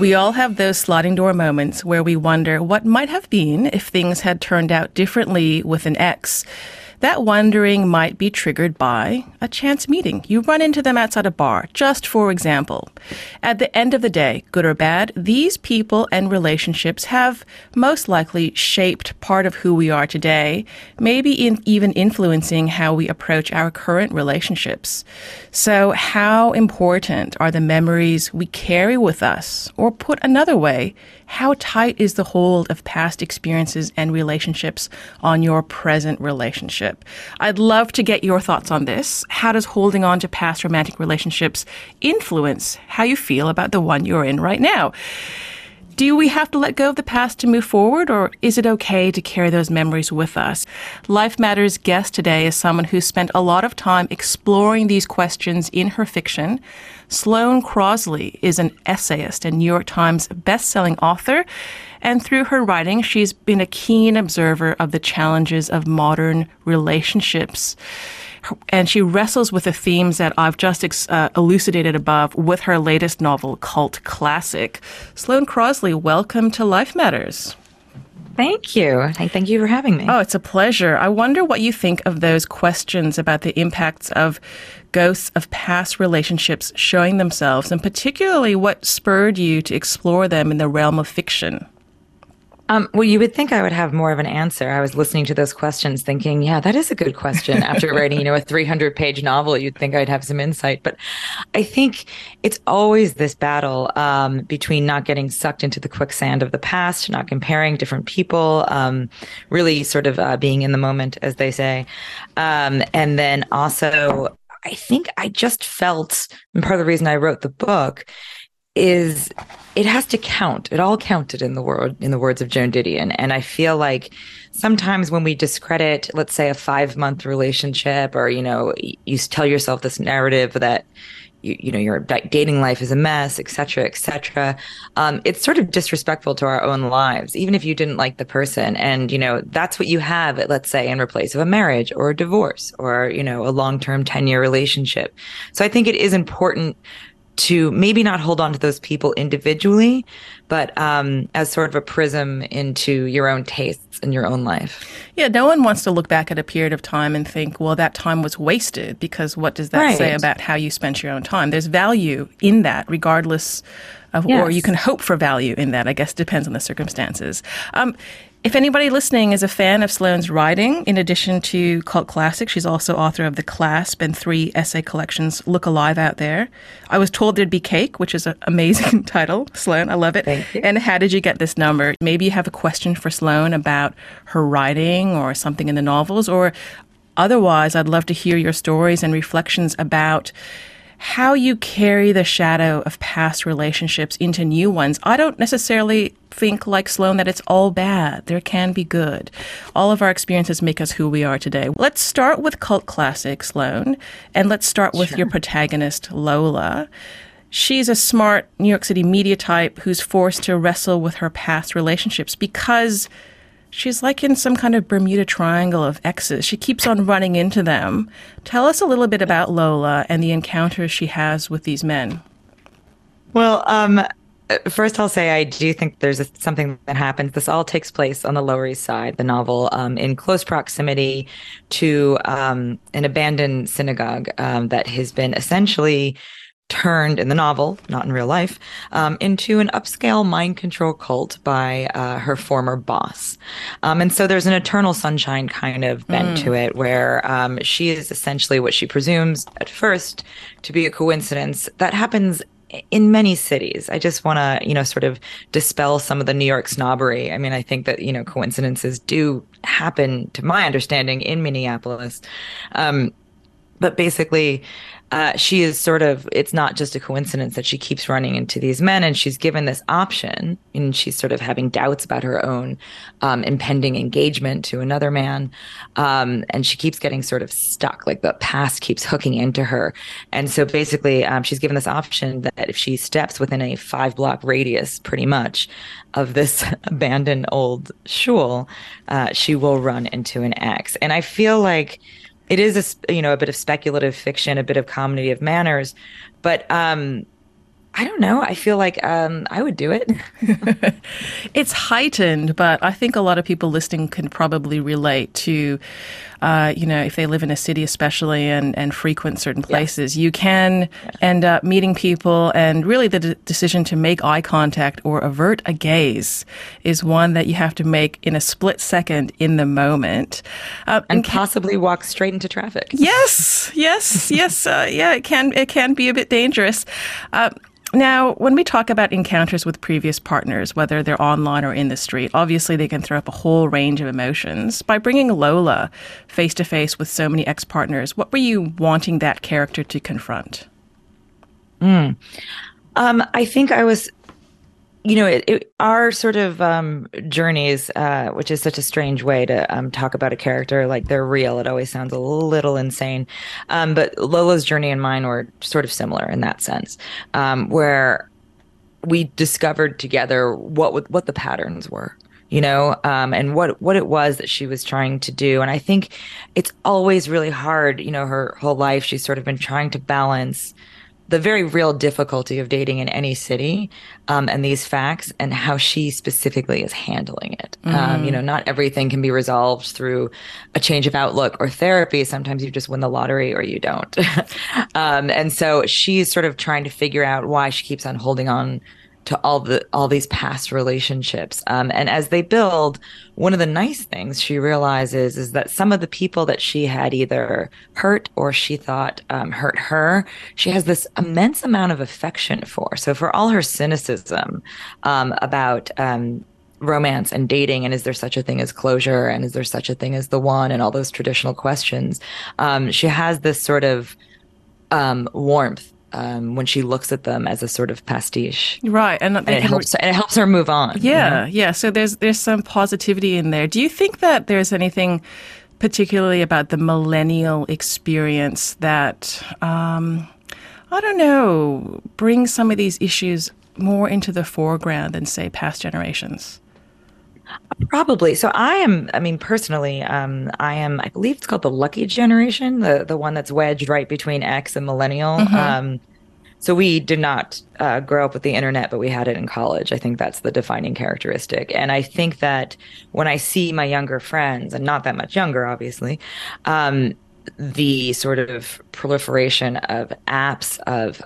We all have those sliding door moments where we wonder what might have been if things had turned out differently with an ex. That wondering might be triggered by a chance meeting. You run into them outside a bar, just for example. At the end of the day, good or bad, these people and relationships have most likely shaped part of who we are today, maybe even influencing how we approach our current relationships. So how important are the memories we carry with us? Or put another way, how tight is the hold of past experiences and relationships on your present relationship? I'd love to get your thoughts on this. How does holding on to past romantic relationships influence how you feel about the one you're in right now? Do we have to let go of the past to move forward, or is it okay to carry those memories with us? Life Matters guest today is someone who spent a lot of time exploring these questions in her fiction. Sloane Crosley is an essayist and New York Times best-selling author, and through her writing, she's been a keen observer of the challenges of modern relationships. And she wrestles with the themes that I've just elucidated above with her latest novel, Cult Classic. Sloane Crosley, welcome to Life Matters. Thank you. Thank you for having me. Oh, it's a pleasure. I wonder what you think of those questions about the impacts of ghosts of past relationships showing themselves, and particularly what spurred you to explore them in the realm of fiction. Well, you would think I would have more of an answer. I was listening to those questions thinking, yeah, that is a good question. After writing, a 300-page novel, you'd think I'd have some insight. But I think it's always this battle between not getting sucked into the quicksand of the past, not comparing different people, really sort of being in the moment, as they say. And then also, I think I just felt, and part of the reason I wrote the book is it has to count. It all counted in the words of Joan Didion. And I feel like sometimes when we discredit, let's say, a 5-month relationship, or, you tell yourself this narrative that, your dating life is a mess, et cetera, et cetera. It's sort of disrespectful to our own lives, even if you didn't like the person. And, that's what you have, let's say, in replace of a marriage or a divorce or, a long-term 10-year relationship. So I think it is important to maybe not hold on to those people individually, but as sort of a prism into your own tastes and your own life. Yeah, no one wants to look back at a period of time and think, well, that time was wasted, because what does that say about how you spent your own time? There's value in that, regardless of, or you can hope for value in that, I guess, depends on the circumstances. If anybody listening is a fan of Sloane's writing, in addition to Cult Classic, she's also author of The Clasp and 3 essay collections, Look Alive Out There, I Was Told There'd Be Cake, which is an amazing title, Sloane, I love it. Thank you. And How Did You Get This Number? Maybe you have a question for Sloane about her writing or something in the novels, or otherwise, I'd love to hear your stories and reflections about how you carry the shadow of past relationships into new ones. I don't necessarily think, like Sloane, that it's all bad. There can be good. All of our experiences make us who we are today. Let's start with Cult Classic, Sloane, and let's start with your protagonist, Lola. She's a smart New York City media type who's forced to wrestle with her past relationships because she's like in some kind of Bermuda Triangle of exes. She keeps on running into them. Tell us a little bit about Lola and the encounters she has with these men. Well, first I'll say I do think there's something that happens. This all takes place on the Lower East Side, the novel, in close proximity to an abandoned synagogue that has been essentially turned in the novel, not in real life, into an upscale mind control cult by her former boss. And so there's an Eternal Sunshine kind of bent to it, where she is essentially what she presumes at first to be a coincidence that happens in many cities. I just want to, sort of dispel some of the New York snobbery. I mean, I think that, coincidences do happen, to my understanding, in Minneapolis. But basically, she is sort of, it's not just a coincidence that she keeps running into these men, and she's given this option, and she's sort of having doubts about her own impending engagement to another man. And she keeps getting sort of stuck, like the past keeps hooking into her. And so basically, she's given this option that if she steps within a 5-block radius, pretty much, of this abandoned old shul, she will run into an ex. And I feel like it is a bit of speculative fiction, a bit of comedy of manners, but I don't know. I feel like I would do it. It's heightened, but I think a lot of people listening can probably relate to, you know, if they live in a city especially and frequent certain places, you can end up meeting people, and really the decision to make eye contact or avert a gaze is one that you have to make in a split second in the moment. And possibly walk straight into traffic. Yes, yes, yes. Yeah, it can be a bit dangerous. Now, when we talk about encounters with previous partners, whether they're online or in the street, obviously they can throw up a whole range of emotions. By bringing Lola face-to-face with so many ex-partners, what were you wanting that character to confront? I think I was, you know, our sort of journeys, which is such a strange way to talk about a character, like they're real. It always sounds a little insane. But Lola's journey and mine were sort of similar in that sense, where we discovered together what the patterns were, you know, and what it was that she was trying to do. And I think it's always really hard, you know, her whole life, she's sort of been trying to balance the very real difficulty of dating in any city, and these facts, and how she specifically is handling it. You know, not everything can be resolved through a change of outlook or therapy. Sometimes you just win the lottery or you don't. And so she's sort of trying to figure out why she keeps on holding on to all these past relationships. And as they build, one of the nice things she realizes is that some of the people that she had either hurt or she thought hurt her, she has this immense amount of affection for. So for all her cynicism about romance and dating, and is there such a thing as closure, and is there such a thing as the one, and all those traditional questions, she has this sort of warmth when she looks at them as a sort of pastiche, right? And it helps her move on. Yeah, you know? Yeah. So there's some positivity in there. Do you think that there's anything particularly about the millennial experience that I don't know, brings some of these issues more into the foreground than, say, past generations? Probably. So personally, I believe it's called the lucky generation, the one that's wedged right between X and millennial. Mm-hmm. So we did not grow up with the internet, but we had it in college. I think that's the defining characteristic. And I think that when I see my younger friends, and not that much younger, obviously, the sort of proliferation of apps, of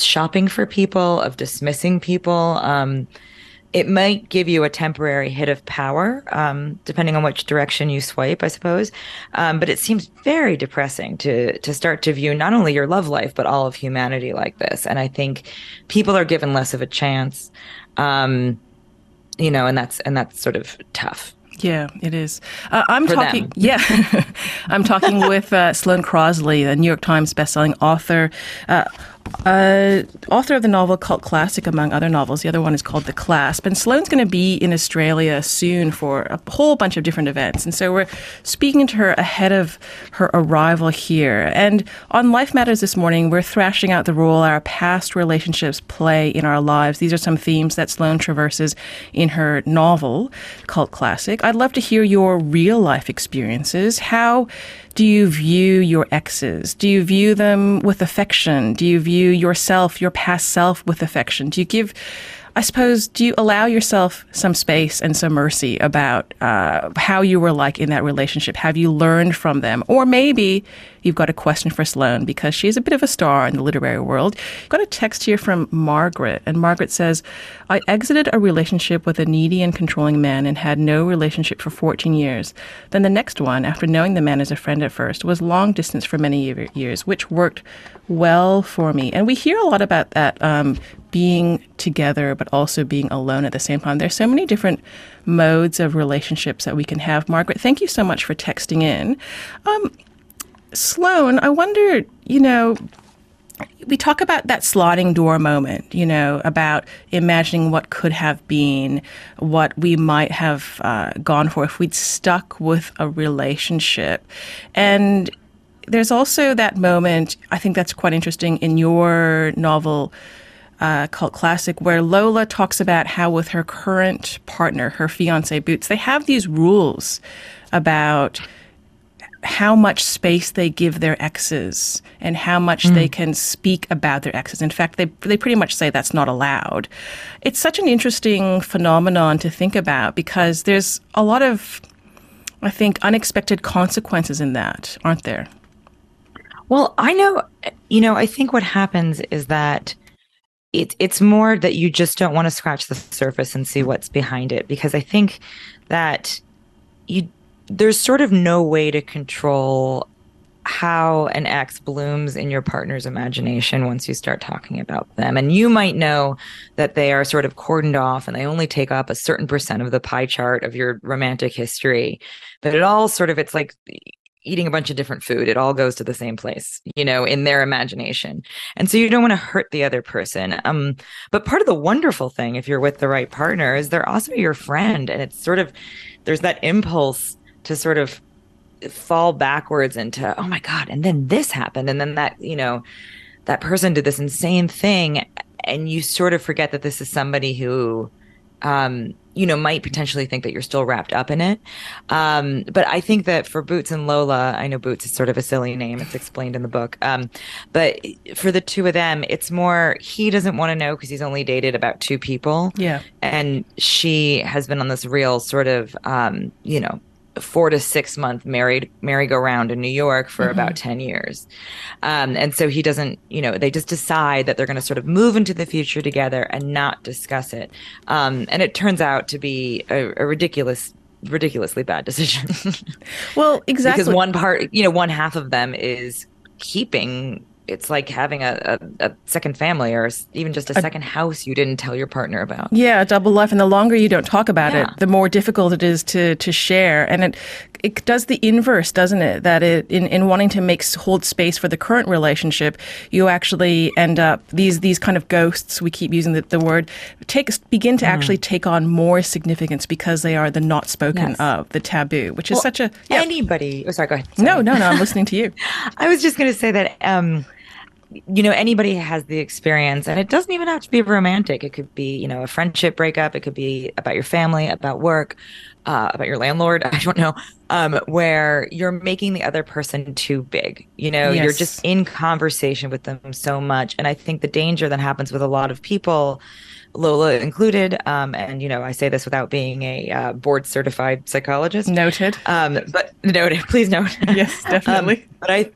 shopping for people, of dismissing people, it might give you a temporary hit of power, depending on which direction you swipe, I suppose. But it seems very depressing to start to view not only your love life, but all of humanity like this. And I think people are given less of a chance, you know, and that's sort of tough. Yeah, it is. I'm talking with Sloane Crosley, a New York Times bestselling author, author of the novel Cult Classic, among other novels. The other one is called The Clasp. And Sloane's going to be in Australia soon for a whole bunch of different events. And so we're speaking to her ahead of her arrival here. And on Life Matters this morning, we're thrashing out the role our past relationships play in our lives. These are some themes that Sloane traverses in her novel, Cult Classic. I'd love to hear your real life experiences. How do you view your exes? Do you view them with affection? Do you view yourself, your past self, with affection? Do you allow yourself some space and some mercy about how you were like in that relationship? Have you learned from them? Or maybe you've got a question for Sloane, because she's a bit of a star in the literary world. Got a text here from Margaret, and Margaret says, I exited a relationship with a needy and controlling man and had no relationship for 14 years. Then the next one, after knowing the man as a friend at first, was long distance for many years, which worked well for me. And we hear a lot about that, being together but also being alone at the same time. There's so many different modes of relationships that we can have. Margaret, thank you so much for texting in. Sloane, I wonder, you know, we talk about that sliding door moment, you know, about imagining what could have been, what we might have gone for if we'd stuck with a relationship. And there's also that moment, I think that's quite interesting, in your novel, Cult Classic, where Lola talks about how with her current partner, her fiancé Boots, they have these rules about how much space they give their exes and how much they can speak about their exes. In fact, they pretty much say that's not allowed. It's such an interesting phenomenon to think about because there's a lot of, I think, unexpected consequences in that, aren't there? Well, I know, you know, I think what happens is that it's more that you just don't want to scratch the surface and see what's behind it, because I think that there's sort of no way to control how an ex blooms in your partner's imagination once you start talking about them. And you might know that they are sort of cordoned off and they only take up a certain percent of the pie chart of your romantic history. But it all sort of, it's like eating a bunch of different food. It all goes to the same place, you know, in their imagination. And so you don't want to hurt the other person. But part of the wonderful thing, if you're with the right partner, is they're also your friend. And it's sort of, there's that impulse to sort of fall backwards into, oh my God, and then this happened. And then that, you know, that person did this insane thing. And you sort of forget that this is somebody who, you know, might potentially think that you're still wrapped up in it. But I think that for Boots and Lola, I know Boots is sort of a silly name. It's explained in the book. But for the two of them, it's more he doesn't want to know because he's only dated about two people. Yeah. And she has been on this real sort of, you know, 4 to 6 month merry-go-round in New York for about 10 years. And so he doesn't, you know, they just decide that they're going to sort of move into the future together and not discuss it. And it turns out to be a ridiculously bad decision. Well, exactly. Because one part, you know, one half of them is keeping, it's like having a second family or even just a second house you didn't tell your partner about. Yeah, a double life. And the longer you don't talk about it, the more difficult it is to share. And it does the inverse, doesn't it? That in wanting to hold space for the current relationship, you actually end up, these kind of ghosts, we keep using the word, begin to actually take on more significance because they are the not spoken of, the taboo, which is such a... Yeah. Anybody... Oh, sorry, go ahead. Sorry. No, I'm listening to you. I was just going to say that... you know, anybody has the experience, and it doesn't even have to be romantic. It could be, you know, a friendship breakup. It could be about your family, about work, about your landlord. I don't know, where you're making the other person too big. You know, you're just in conversation with them so much. And I think the danger that happens with a lot of people, Lola included, and, you know, I say this without being a board-certified psychologist. Noted. But noted, please note. Yes, definitely. But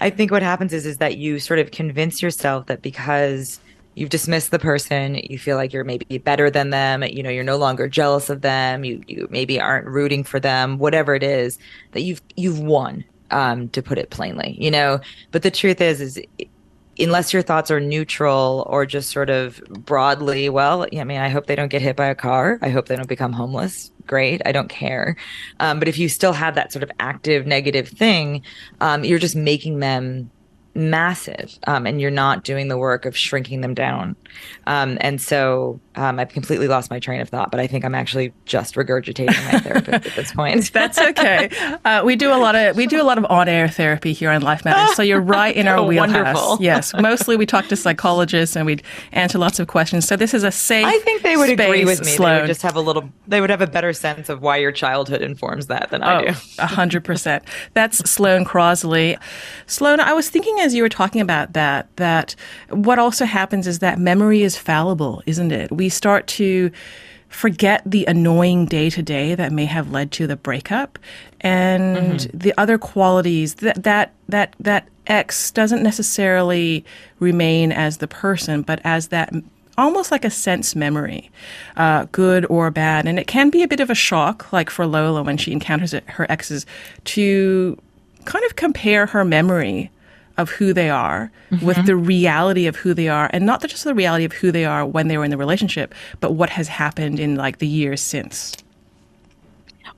I think what happens is that you sort of convince yourself that because you've dismissed the person, you feel like you're maybe better than them, you know, you're no longer jealous of them, you maybe aren't rooting for them, whatever it is, that you've won, to put it plainly, you know. But the truth is unless your thoughts are neutral or just sort of broadly, well, I mean, I hope they don't get hit by a car. I hope they don't become homeless. Great. I don't care. But if you still have that sort of active negative thing, you're just making them massive, and you're not doing the work of shrinking them down. And so I've completely lost my train of thought, but I think I'm actually just regurgitating my therapist at this point. That's okay. We do a lot of on-air therapy here on Life Matters, so you're right in our wheelhouse. Wonderful. Yes, mostly we talk to psychologists and we'd answer lots of questions. So this is a safe. I think they would space, agree with me. Sloane. They would just have They would have a better sense of why your childhood informs that than I do. 100%. That's Sloane Crosley. Sloane, I was thinking as you were talking about that what also happens is that memory is fallible, isn't it? We start to forget the annoying day-to-day that may have led to the breakup and the other qualities that ex doesn't necessarily remain as the person, but as that almost like a sense memory, good or bad. And it can be a bit of a shock, like for Lola when she encounters her exes, to kind of compare her memory of who they are with the reality of who they are, and not just the reality of who they are when they were in the relationship, but what has happened in like the years since.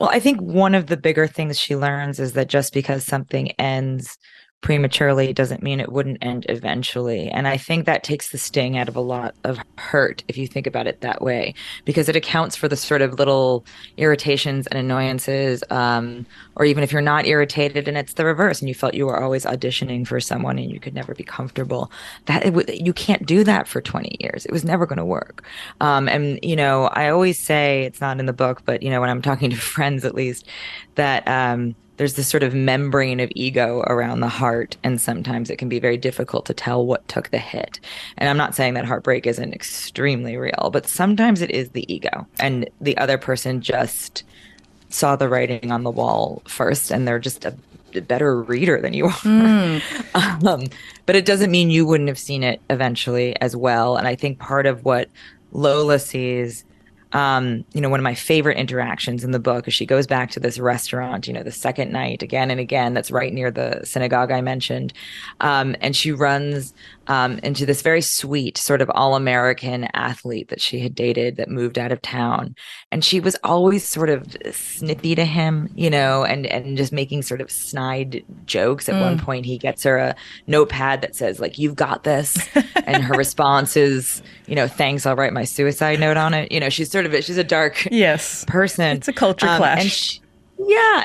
Well, I think one of the bigger things she learns is that just because something ends prematurely doesn't mean it wouldn't end eventually. And I think that takes the sting out of a lot of hurt, if you think about it that way, because it accounts for the sort of little irritations and annoyances, or even if you're not irritated and it's the reverse and you felt you were always auditioning for someone and you could never be comfortable, that you can't do that for 20 years. It was never going to work. And, you know, I always say, it's not in the book, but, you know, when I'm talking to friends at least, that there's this sort of membrane of ego around the heart, and sometimes it can be very difficult to tell what took the hit. And I'm not saying that heartbreak isn't extremely real, but sometimes it is the ego, and the other person just saw the writing on the wall first, and they're just a better reader than you are. But it doesn't mean you wouldn't have seen it eventually as well. And I think part of what Lola sees, one of my favorite interactions in the book is she goes back to this restaurant, the second night again and again, that's right near the synagogue I mentioned. And she runs into this very sweet sort of all-American athlete that she had dated that moved out of town. And she was always sort of snippy to him, and just making sort of snide jokes. At one point, he gets her a notepad that says, like, "You've got this." And her response is, "Thanks, I'll write my suicide note on it." She's sort of it. She's a dark person. It's a culture clash.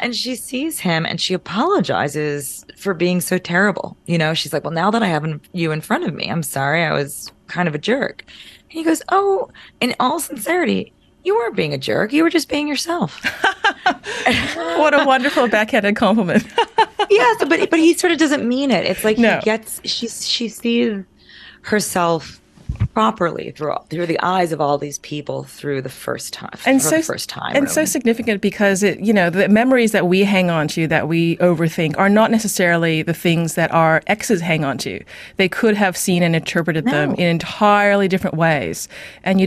And she sees him and she apologizes for being so terrible. She's like, "Well, now that I have you in front of me, I'm sorry. I was kind of a jerk." And he goes, "Oh, in all sincerity, you weren't being a jerk. You were just being yourself." What a wonderful backhanded compliment. But he sort of doesn't mean it. It's like she sees herself properly through the eyes of all these people through the first time. So significant, because it, the memories that we hang on to, that we overthink, are not necessarily the things that our exes hang on to. They could have seen and interpreted them in entirely different ways. And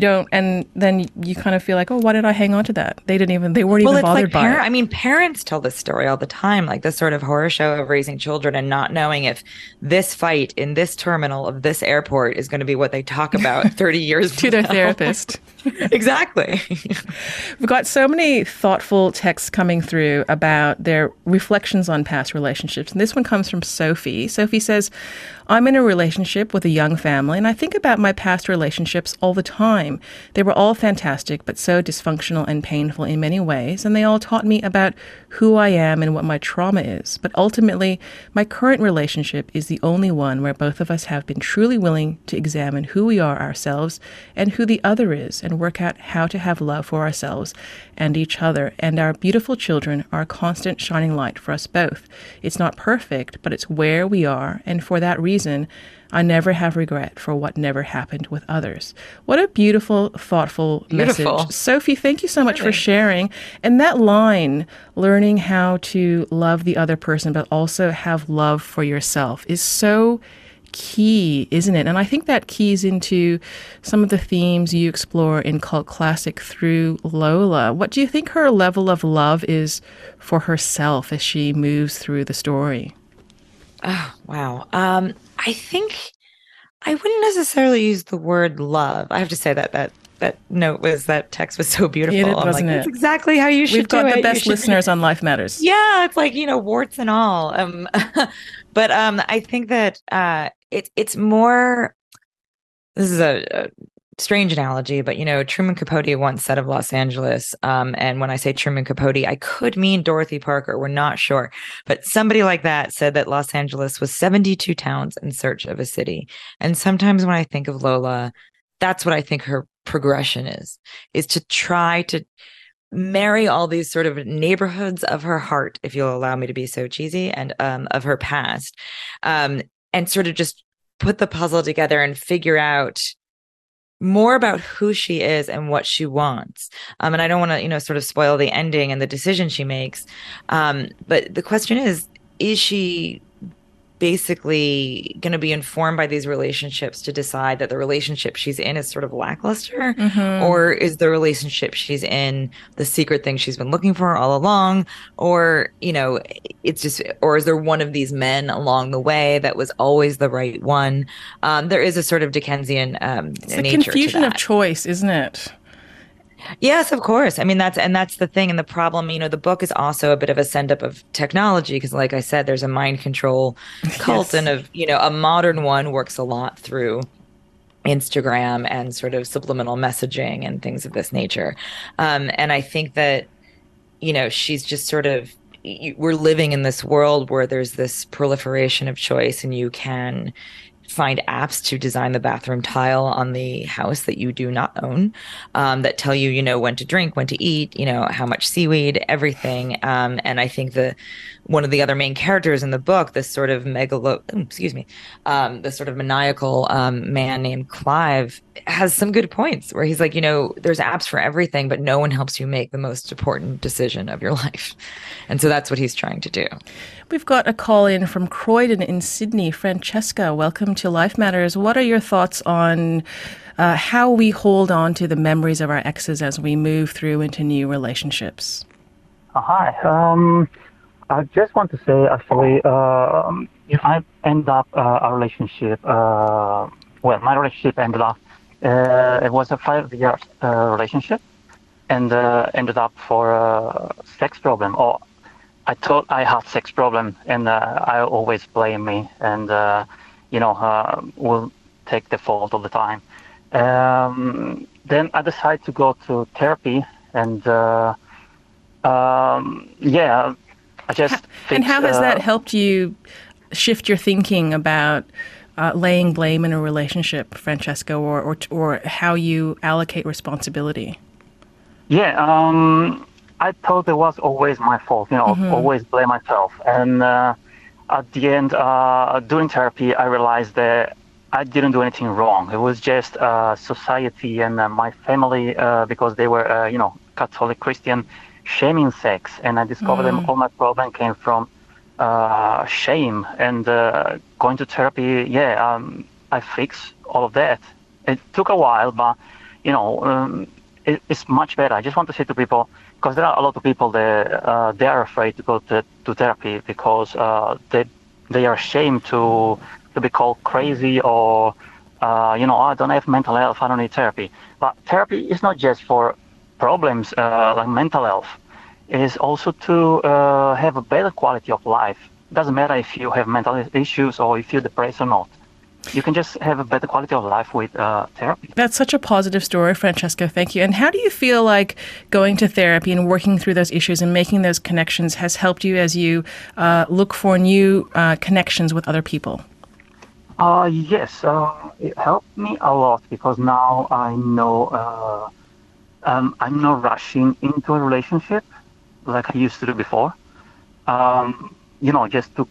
then you kind of feel like, "Oh, why did I hang on to that? They weren't even bothered by it." I mean, parents tell this story all the time, like this sort of horror show of raising children and not knowing if this fight in this terminal of this airport is going to be what they talk about 30 years to their therapist. Exactly. We've got so many thoughtful texts coming through about their reflections on past relationships. And this one comes from Sophie. Sophie says, "I'm in a relationship with a young family, and I think about my past relationships all the time. They were all fantastic, but so dysfunctional and painful in many ways, and they all taught me about who I am and what my trauma is. But ultimately, my current relationship is the only one where both of us have been truly willing to examine who we are ourselves and who the other is, and work out how to have love for ourselves and each other, and our beautiful children are a constant shining light for us both. It's not perfect, but it's where we are, and for that reason, I never have regret for what never happened with others." What a beautiful, thoughtful message. Sophie, thank you so much for sharing. And that line, learning how to love the other person but also have love for yourself, is so key, isn't it? And I think that keys into some of the themes you explore in Cult Classic through Lola. What do you think her level of love is for herself as she moves through the story? Oh, wow. I think I wouldn't necessarily use the word love. I have to say that text was so beautiful. Wasn't it? That's exactly how you should do it. We've got the best listeners on Life Matters. Yeah, it's like, warts and all. But I think that it's more, this is a strange analogy, but Truman Capote once said of Los Angeles, and when I say Truman Capote, I could mean Dorothy Parker, we're not sure, but somebody like that said that Los Angeles was 72 towns in search of a city. And sometimes when I think of Lola, that's what I think her progression is to try to marry all these sort of neighborhoods of her heart, if you'll allow me to be so cheesy, and of her past, and sort of just put the puzzle together and figure out more about who she is and what she wants. And I don't want to, sort of spoil the ending and the decision she makes. But the question is she basically going to be informed by these relationships to decide that the relationship she's in is sort of lackluster, or is the relationship she's in the secret thing she's been looking for all along, or or is there one of these men along the way that was always the right one? There is a sort of Dickensian it's nature the confusion to that. Of choice, isn't it? Yes, of course. I mean, that's the thing. And the problem, the book is also a bit of a send up of technology, because like I said, there's a mind control cult, and a modern one works a lot through Instagram and sort of subliminal messaging and things of this nature. And I think that, she's just sort of, we're living in this world where there's this proliferation of choice, and you can find apps to design the bathroom tile on the house that you do not own, that tell you, you know, when to drink, when to eat, you know, how much seaweed, everything. And I think one of the other main characters in the book, this sort of maniacal man named Clive, has some good points where he's like, you know, there's apps for everything, but no one helps you make the most important decision of your life. And so that's what he's trying to do. We've got a call in from Croydon in Sydney. Francesca, welcome to Life Matters. What are your thoughts on how we hold on to the memories of our exes as we move through into new relationships? Hi. I just want to say, actually, if I end up a relationship, my relationship ended up, it was a 5-year relationship, and ended up for a sex problem, or I thought I had sex problem, and I always blame me, and will take the fault all the time. Then I decided to go to therapy, and I just fixed, and how has that helped you shift your thinking about laying blame in a relationship, Francesco, or how you allocate responsibility? Yeah, I thought it was always my fault, mm-hmm. always blame myself. And at the end, doing therapy, I realized that I didn't do anything wrong. It was just society and my family, because they were, Catholic Christian, shaming sex. And I discovered that all my problem came from shame, and going to therapy, I fixed all of that. It took a while, but it's much better. I just want to say to people, because there are a lot of people that they are afraid to go to therapy because they are ashamed to be called crazy, or I don't have mental health, I don't need therapy. But therapy is not just for problems like mental health. Is also to have a better quality of life. Doesn't matter if you have mental issues or if you're depressed or not. You can just have a better quality of life with therapy. That's such a positive story, Francesca. Thank you. And how do you feel like going to therapy and working through those issues and making those connections has helped you as you look for new connections with other people? Yes, it helped me a lot, because now I know I'm not rushing into a relationship like I used to do before, just to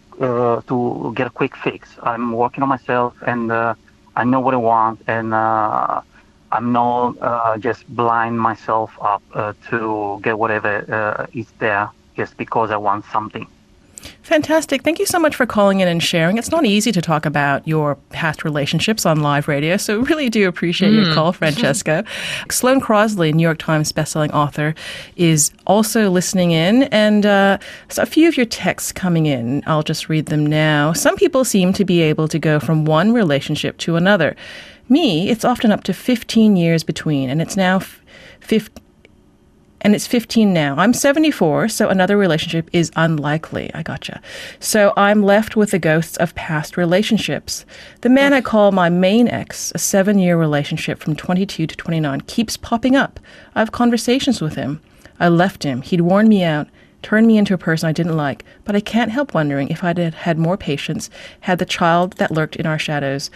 get a quick fix. I'm working on myself, and I know what I want, and I'm not just blind myself up to get whatever is there just because I want something. Fantastic. Thank you so much for calling in and sharing. It's not easy to talk about your past relationships on live radio, so really do appreciate your call, Francesca. Sloane Crosley, New York Times bestselling author, is also listening in, and so a few of your texts coming in. I'll just read them now. Some people seem to be able to go from one relationship to another. Me, it's often up to 15 years between, and it's now 15. And it's 15 now. I'm 74, so another relationship is unlikely. I gotcha. So I'm left with the ghosts of past relationships. The man I call my main ex, a 7-year relationship from 22 to 29, keeps popping up. I have conversations with him. I left him. He'd worn me out, turned me into a person I didn't like, but I can't help wondering if I'd had more patience, had the child that lurked in our shadows.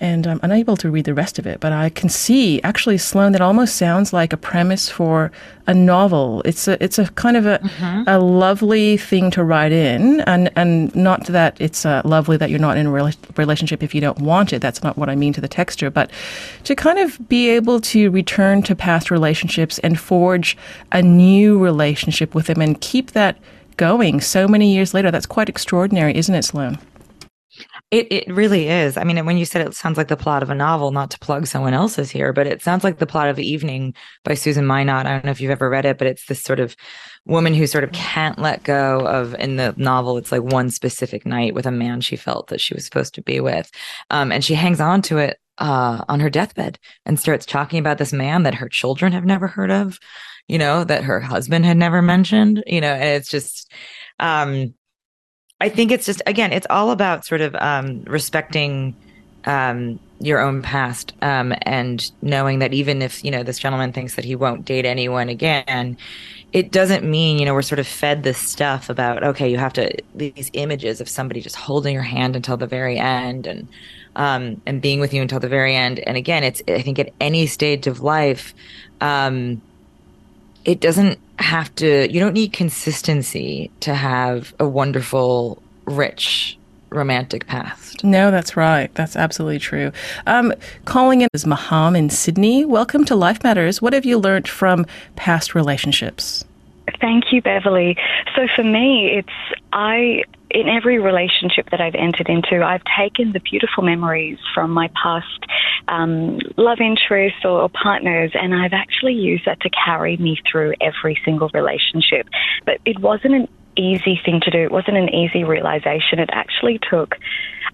And I'm unable to read the rest of it, but I can see, actually, Sloane, that almost sounds like a premise for a novel. It's a kind of a lovely thing to write in, and not that it's lovely that you're not in a relationship if you don't want it. That's not what I mean to the texture, but to kind of be able to return to past relationships and forge a new relationship with them and keep that going so many years later. That's quite extraordinary, isn't it, Sloane? It really is. I mean, when you said it sounds like the plot of a novel, not to plug someone else's here, but it sounds like the plot of Evening by Susan Minot. I don't know if you've ever read it, but it's this sort of woman who sort of can't let go of, in the novel, it's like one specific night with a man she felt that she was supposed to be with. And she hangs on to it on her deathbed and starts talking about this man that her children have never heard of, that her husband had never mentioned, and it's just... I think it's just, again, it's all about sort of respecting your own past, and knowing that even if, you know, this gentleman thinks that he won't date anyone again, it doesn't mean, you know, we're sort of fed this stuff about, okay, you have to, these images of somebody just holding your hand until the very end and being with you until the very end. And again, it's, I think at any stage of life, it doesn't have to, you don't need consistency to have a wonderful, rich, romantic past. No, that's right. That's absolutely true. Calling in is Maham in Sydney. Welcome to Life Matters. What have you learned from past relationships? Thank you, Beverly. So for me, in every relationship that I've entered into, I've taken the beautiful memories from my past love interests or partners, and I've actually used that to carry me through every single relationship. But it wasn't an easy thing to do. It wasn't an easy realization. It actually took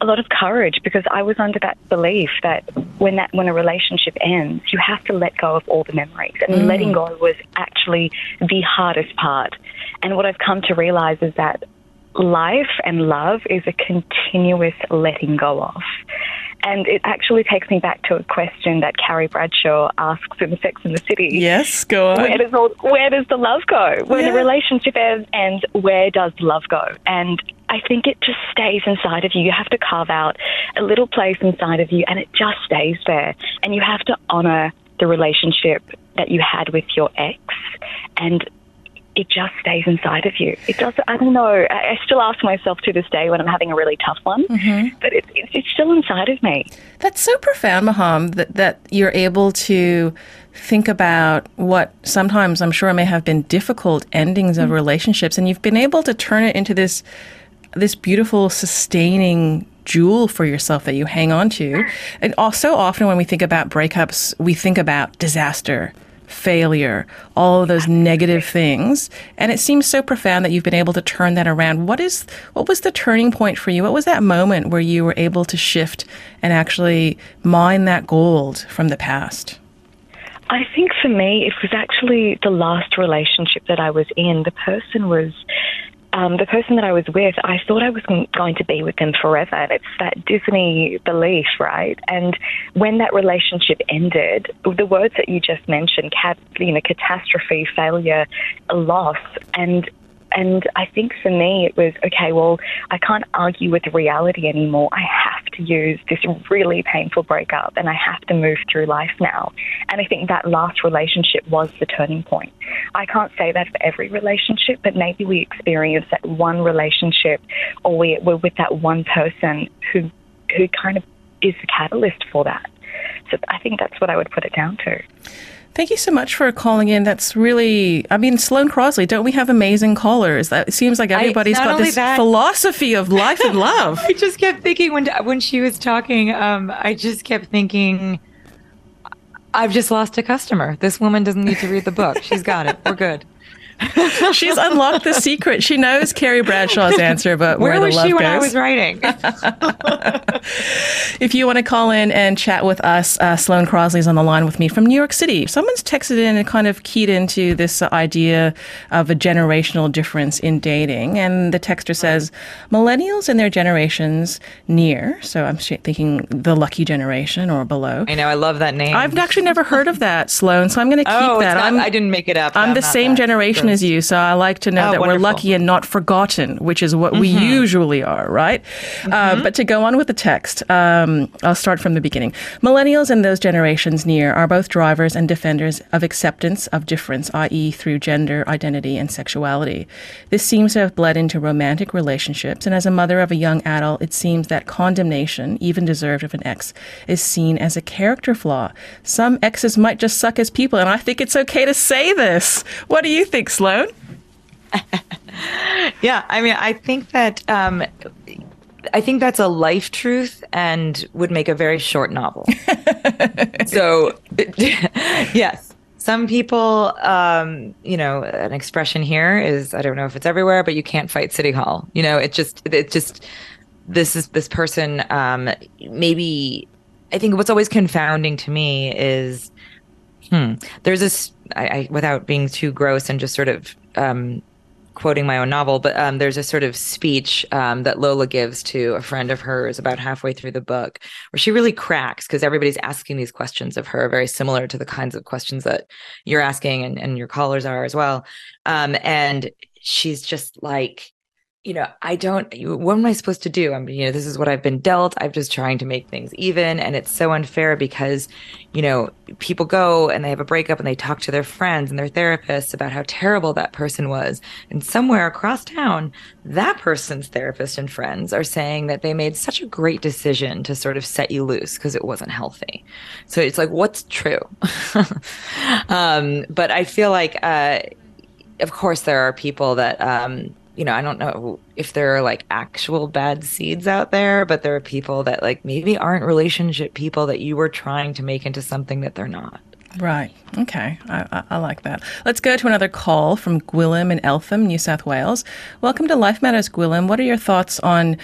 a lot of courage, because I was under that belief that when a relationship ends, you have to let go of all the memories, and letting go was actually the hardest part. And what I've come to realize is that life and love is a continuous letting go of. And it actually takes me back to a question that Carrie Bradshaw asks in Sex and the City. Yes, go on. Where does the love go? When a relationship ends, where does love go? And I think it just stays inside of you. You have to carve out a little place inside of you, and it just stays there. And you have to honour the relationship that you had with your ex, and it just stays inside of you. It does. I don't know. I still ask myself to this day when I'm having a really tough one, but it's still inside of me. That's so profound, Maham, that you're able to think about what sometimes I'm sure may have been difficult endings of relationships, and you've been able to turn it into this beautiful, sustaining jewel for yourself that you hang on to. And also often when we think about breakups, we think about disaster, failure, all of those negative things. And it seems so profound that you've been able to turn that around. What was the turning point for you? What was that moment where you were able to shift and actually mine that gold from the past? I think for me, it was actually the last relationship that I was in. The person that I was with, I thought I was going to be with them forever. And it's that Disney belief, right? And when that relationship ended, the words that you just mentioned, catastrophe, failure, loss, and I think for me it was, okay, well, I can't argue with reality anymore. I have to use this really painful breakup, and I have to move through life now. And I think that last relationship was the turning point. I can't say that for every relationship, but maybe we experience that one relationship, or we're with that one person who kind of is the catalyst for that. So I think that's what I would put it down to. Thank you so much for calling in. That's really, I mean, Sloane Crosley, don't we have amazing callers? It seems like everybody's got this philosophy of life and love. I just kept thinking when she was talking, I just kept thinking, I've just lost a customer. This woman doesn't need to read the book. She's got it. We're good. She's unlocked the secret. She knows Carrie Bradshaw's answer, but where the love goes. Where was she when I was writing? If you want to call in and chat with us, Sloane Crosley's on the line with me from New York City. Someone's texted in and kind of keyed into this idea of a generational difference in dating. And the texter says, millennials and their generations near. So I'm thinking the lucky generation or below. I know. I love that name. I've actually never heard of that, Sloane. So I'm going to keep that. I didn't make it up. I'm the same generation as you. So I like to know that wonderful. We're lucky and not forgotten, which is what we usually are, right? But to go on with the text, I'll start from the beginning. Millennials and those generations near are both drivers and defenders of acceptance of difference, i.e. through gender, identity, and sexuality. This seems to have bled into romantic relationships, and as a mother of a young adult, it seems that condemnation, even deserved of an ex, is seen as a character flaw. Some exes might just suck as people, and I think it's okay to say this. What do you think, Sloane? Yeah, I mean, I think that's a life truth and would make a very short novel. So, yes, some people, you know, an expression here is, I don't know if it's everywhere, but you can't fight City Hall. You know, it just this person, maybe, I think what's always confounding to me is, there's this, without being too gross and just sort of quoting my own novel, but there's a sort of speech that Lola gives to a friend of hers about halfway through the book, where she really cracks because everybody's asking these questions of her, very similar to the kinds of questions that you're asking and your callers are as well. And she's just like, you know, what am I supposed to do? I'm, you know, this is what I've been dealt. I'm just trying to make things even. And it's so unfair because, you know, people go and they have a breakup and they talk to their friends and their therapists about how terrible that person was. And somewhere across town, that person's therapist and friends are saying that they made such a great decision to sort of set you loose because it wasn't healthy. So it's like, what's true? But I feel like, of course, there are people that, you know, I don't know if there are like actual bad seeds out there, but there are people that like maybe aren't relationship people that you were trying to make into something that they're not. Right. Okay. I like that. Let's go to another call from Gwilym in Eltham, New South Wales. Welcome to Life Matters, Gwilym. What are your thoughts on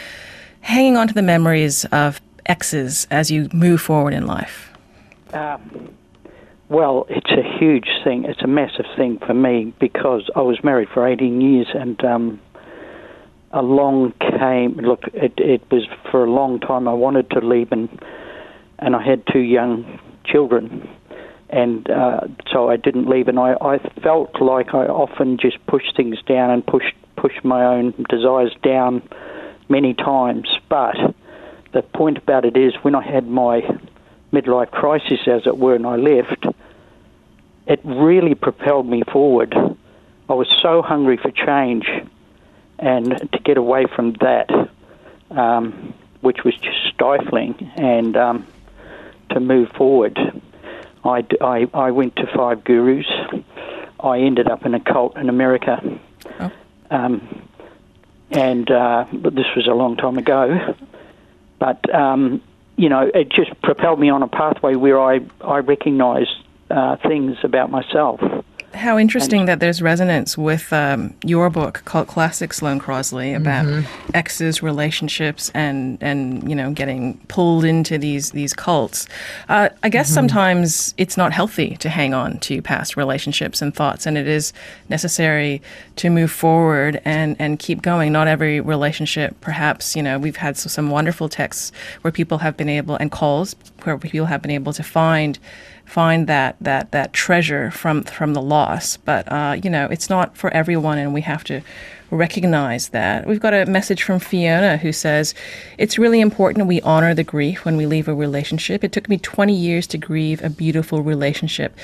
hanging on to the memories of exes as you move forward in life? Well, it's a huge thing. It's a massive thing for me because I was married for 18 years and along came... Look, it was for a long time I wanted to leave and I had two young children and so I didn't leave and I felt like I often just pushed things down and pushed my own desires down many times. But the point about it is when I had my midlife crisis, as it were, and I left, it really propelled me forward. I was so hungry for change and to get away from that, which was just stifling, and to move forward. I went to 5 gurus. I ended up in a cult in America. Oh. But this was a long time ago. But... you know, it just propelled me on a pathway where I recognised things about myself. How interesting that there's resonance with your book, Cult Classic, Sloane Crosley, about exes, relationships, and you know, getting pulled into these cults. I guess sometimes it's not healthy to hang on to past relationships and thoughts, and it is necessary to move forward and keep going. Not every relationship, perhaps, you know, we've had some wonderful texts where people have been able, and calls where people have been able to find that treasure from the loss. But, you know, it's not for everyone, and we have to recognize that. We've got a message from Fiona who says, it's really important we honor the grief when we leave a relationship. It took me 20 years to grieve a beautiful relationship.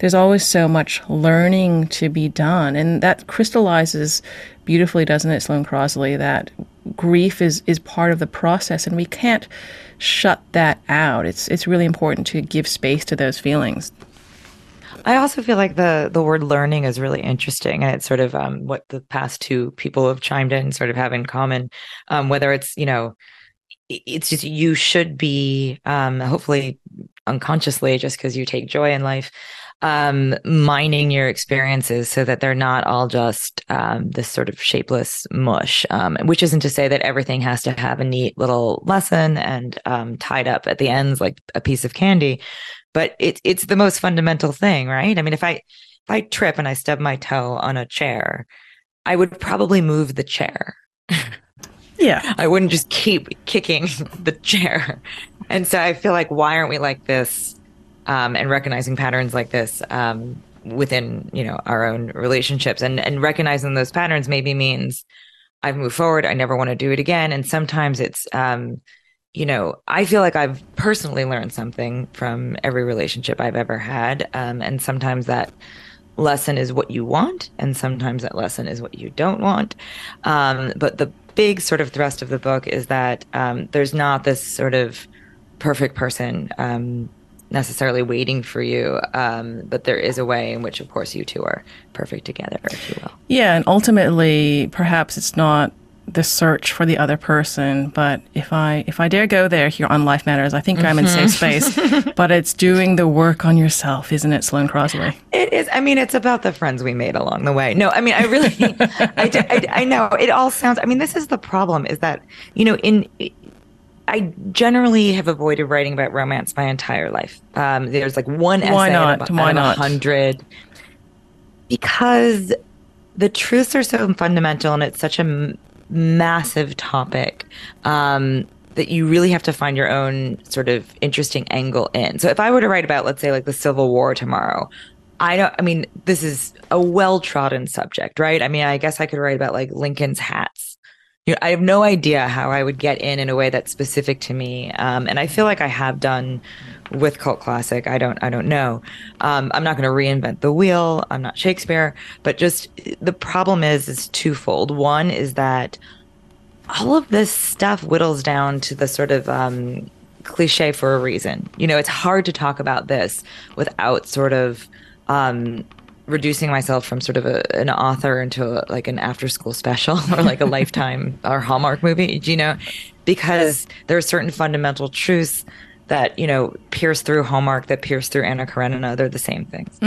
There's always so much learning to be done. And that crystallizes beautifully, doesn't it, Sloane Crosley, that grief is part of the process, and we can't shut that out. It's really important to give space to those feelings. I also feel like the word learning is really interesting, and it's sort of what the past two people have chimed in sort of have in common, whether it's, you know, it's just you should be, hopefully unconsciously, just because you take joy in life, mining your experiences so that they're not all just this sort of shapeless mush, which isn't to say that everything has to have a neat little lesson and tied up at the ends like a piece of candy. But it's the most fundamental thing, right? I mean, if I trip and I stub my toe on a chair, I would probably move the chair. Yeah. I wouldn't just keep kicking the chair. And so I feel like, why aren't we like this and recognizing patterns like this within, you know, our own relationships? And recognizing those patterns maybe means I've moved forward. I never want to do it again. And sometimes it's... you know, I feel like I've personally learned something from every relationship I've ever had. And sometimes that lesson is what you want, and sometimes that lesson is what you don't want. But the big sort of thrust of the book is that there's not this sort of perfect person necessarily waiting for you, but there is a way in which, of course, you two are perfect together, if you will. Yeah, and ultimately, perhaps it's not the search for the other person, but if I dare go there here on Life Matters, I think I'm in safe space. But it's doing the work on yourself, isn't it, Sloane Crosley? It is. I mean, it's about the friends we made along the way. No, I mean, I really, I know it all sounds. I mean, this is the problem: is that, you know, I generally have avoided writing about romance my entire life. There's like one essay out of 100, because the truths are so fundamental, and it's such a massive topic that you really have to find your own sort of interesting angle in. So if I were to write about, let's say, like the Civil War tomorrow, I mean, this is a well-trodden subject, right? I mean, I guess I could write about like Lincoln's hats. You know, I have no idea how I would get in a way that's specific to me. And I feel like I have done with Cult Classic. I don't know. I'm not going to reinvent the wheel. I'm not Shakespeare. But just the problem is twofold. One is that all of this stuff whittles down to the sort of cliche for a reason. You know, it's hard to talk about this without sort of reducing myself from sort of an author into like an after-school special or like a Lifetime or Hallmark movie, you know, because there are certain fundamental truths that, you know, pierce through Hallmark, that pierce through Anna Karenina. They're the same things.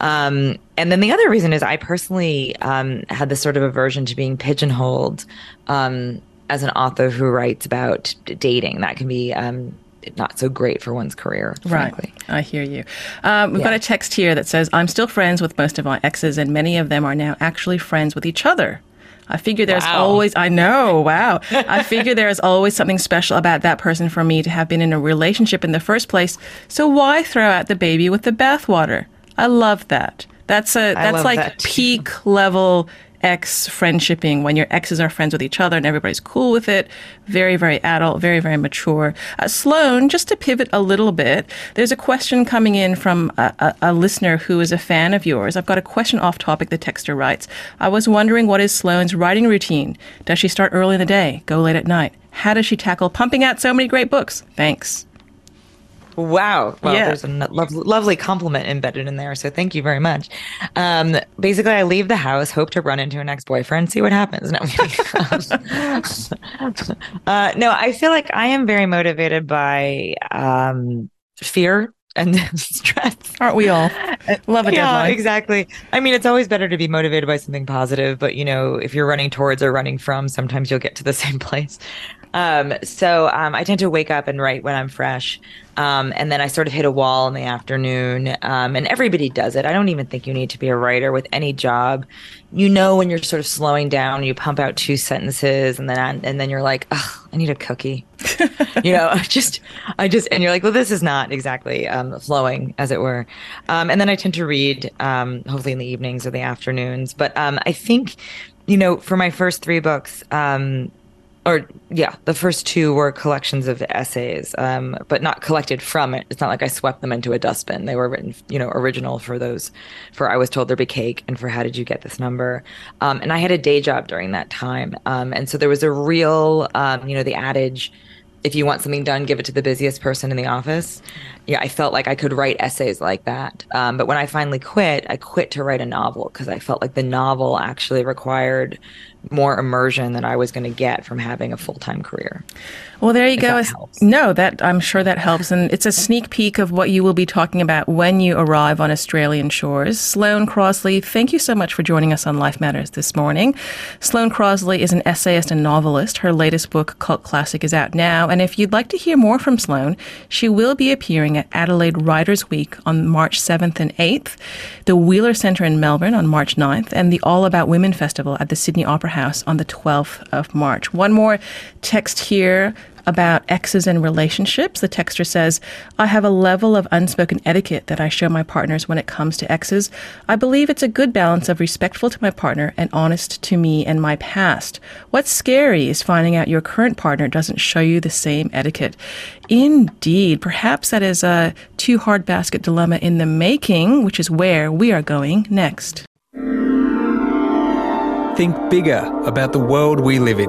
And then the other reason is I personally had this sort of aversion to being pigeonholed as an author who writes about dating. That can be not so great for one's career, frankly. Right. I hear you. We've got a text here that says, I'm still friends with most of my exes, and many of them are now actually friends with each other. I figure there's always, I know, wow. I figure there is always something special about that person for me to have been in a relationship in the first place. So why throw out the baby with the bathwater? I love that. That's like that peak level ex friendshipping, when your exes are friends with each other and everybody's cool with it. Very, very adult, very, very mature. Sloane, just to pivot a little bit, there's a question coming in from a listener who is a fan of yours. I've got a question off topic, the texter writes. I was wondering, what is Sloane's writing routine? Does she start early in the day, go late at night? How does she tackle pumping out so many great books? Thanks. Wow. Well, there's a lovely compliment embedded in there, so thank you very much. Basically, I leave the house, hope to run into an ex-boyfriend, see what happens. No, no, I feel like I am very motivated by fear and stress. Aren't we all? Love a deadline. Exactly. I mean, it's always better to be motivated by something positive, but, you know, if you're running towards or running from, sometimes you'll get to the same place. So I tend to wake up and write when I'm fresh. And then I sort of hit a wall in the afternoon. And everybody does it. I don't even think you need to be a writer with any job. You know, when you're sort of slowing down, you pump out 2 sentences and then you're like, oh, I need a cookie. You know, I just, and you're like, well, this is not exactly flowing, as it were. And then I tend to read, hopefully in the evenings or the afternoons. But I think, you know, for my first 3 books, the first 2 were collections of essays, but not collected from it. It's not like I swept them into a dustbin. They were written, you know, original for I Was Told There'd Be Cake and for How Did You Get This Number. And I had a day job during that time. And so there was a real, you know, the adage, if you want something done, give it to the busiest person in the office. Yeah, I felt like I could write essays like that. But when I finally quit, I quit to write a novel because I felt like the novel actually required more immersion than I was going to get from having a full-time career. Well, there you go. I'm sure that helps. And it's a sneak peek of what you will be talking about when you arrive on Australian shores. Sloane Crosley, thank you so much for joining us on Life Matters this morning. Sloane Crosley is an essayist and novelist. Her latest book, Cult Classic, is out now. And if you'd like to hear more from Sloane, she will be appearing at Adelaide Writers Week on March 7th and 8th, the Wheeler Centre in Melbourne on March 9th, and the All About Women Festival at the Sydney Opera House on the 12th of March. One more text here about exes and relationships. The texter says, I have a level of unspoken etiquette that I show my partners when it comes to exes. I believe it's a good balance of respectful to my partner and honest to me and my past. What's scary is finding out your current partner doesn't show you the same etiquette. Indeed, perhaps that is a too hard basket dilemma in the making, which is where we are going next. Think bigger about the world we live in.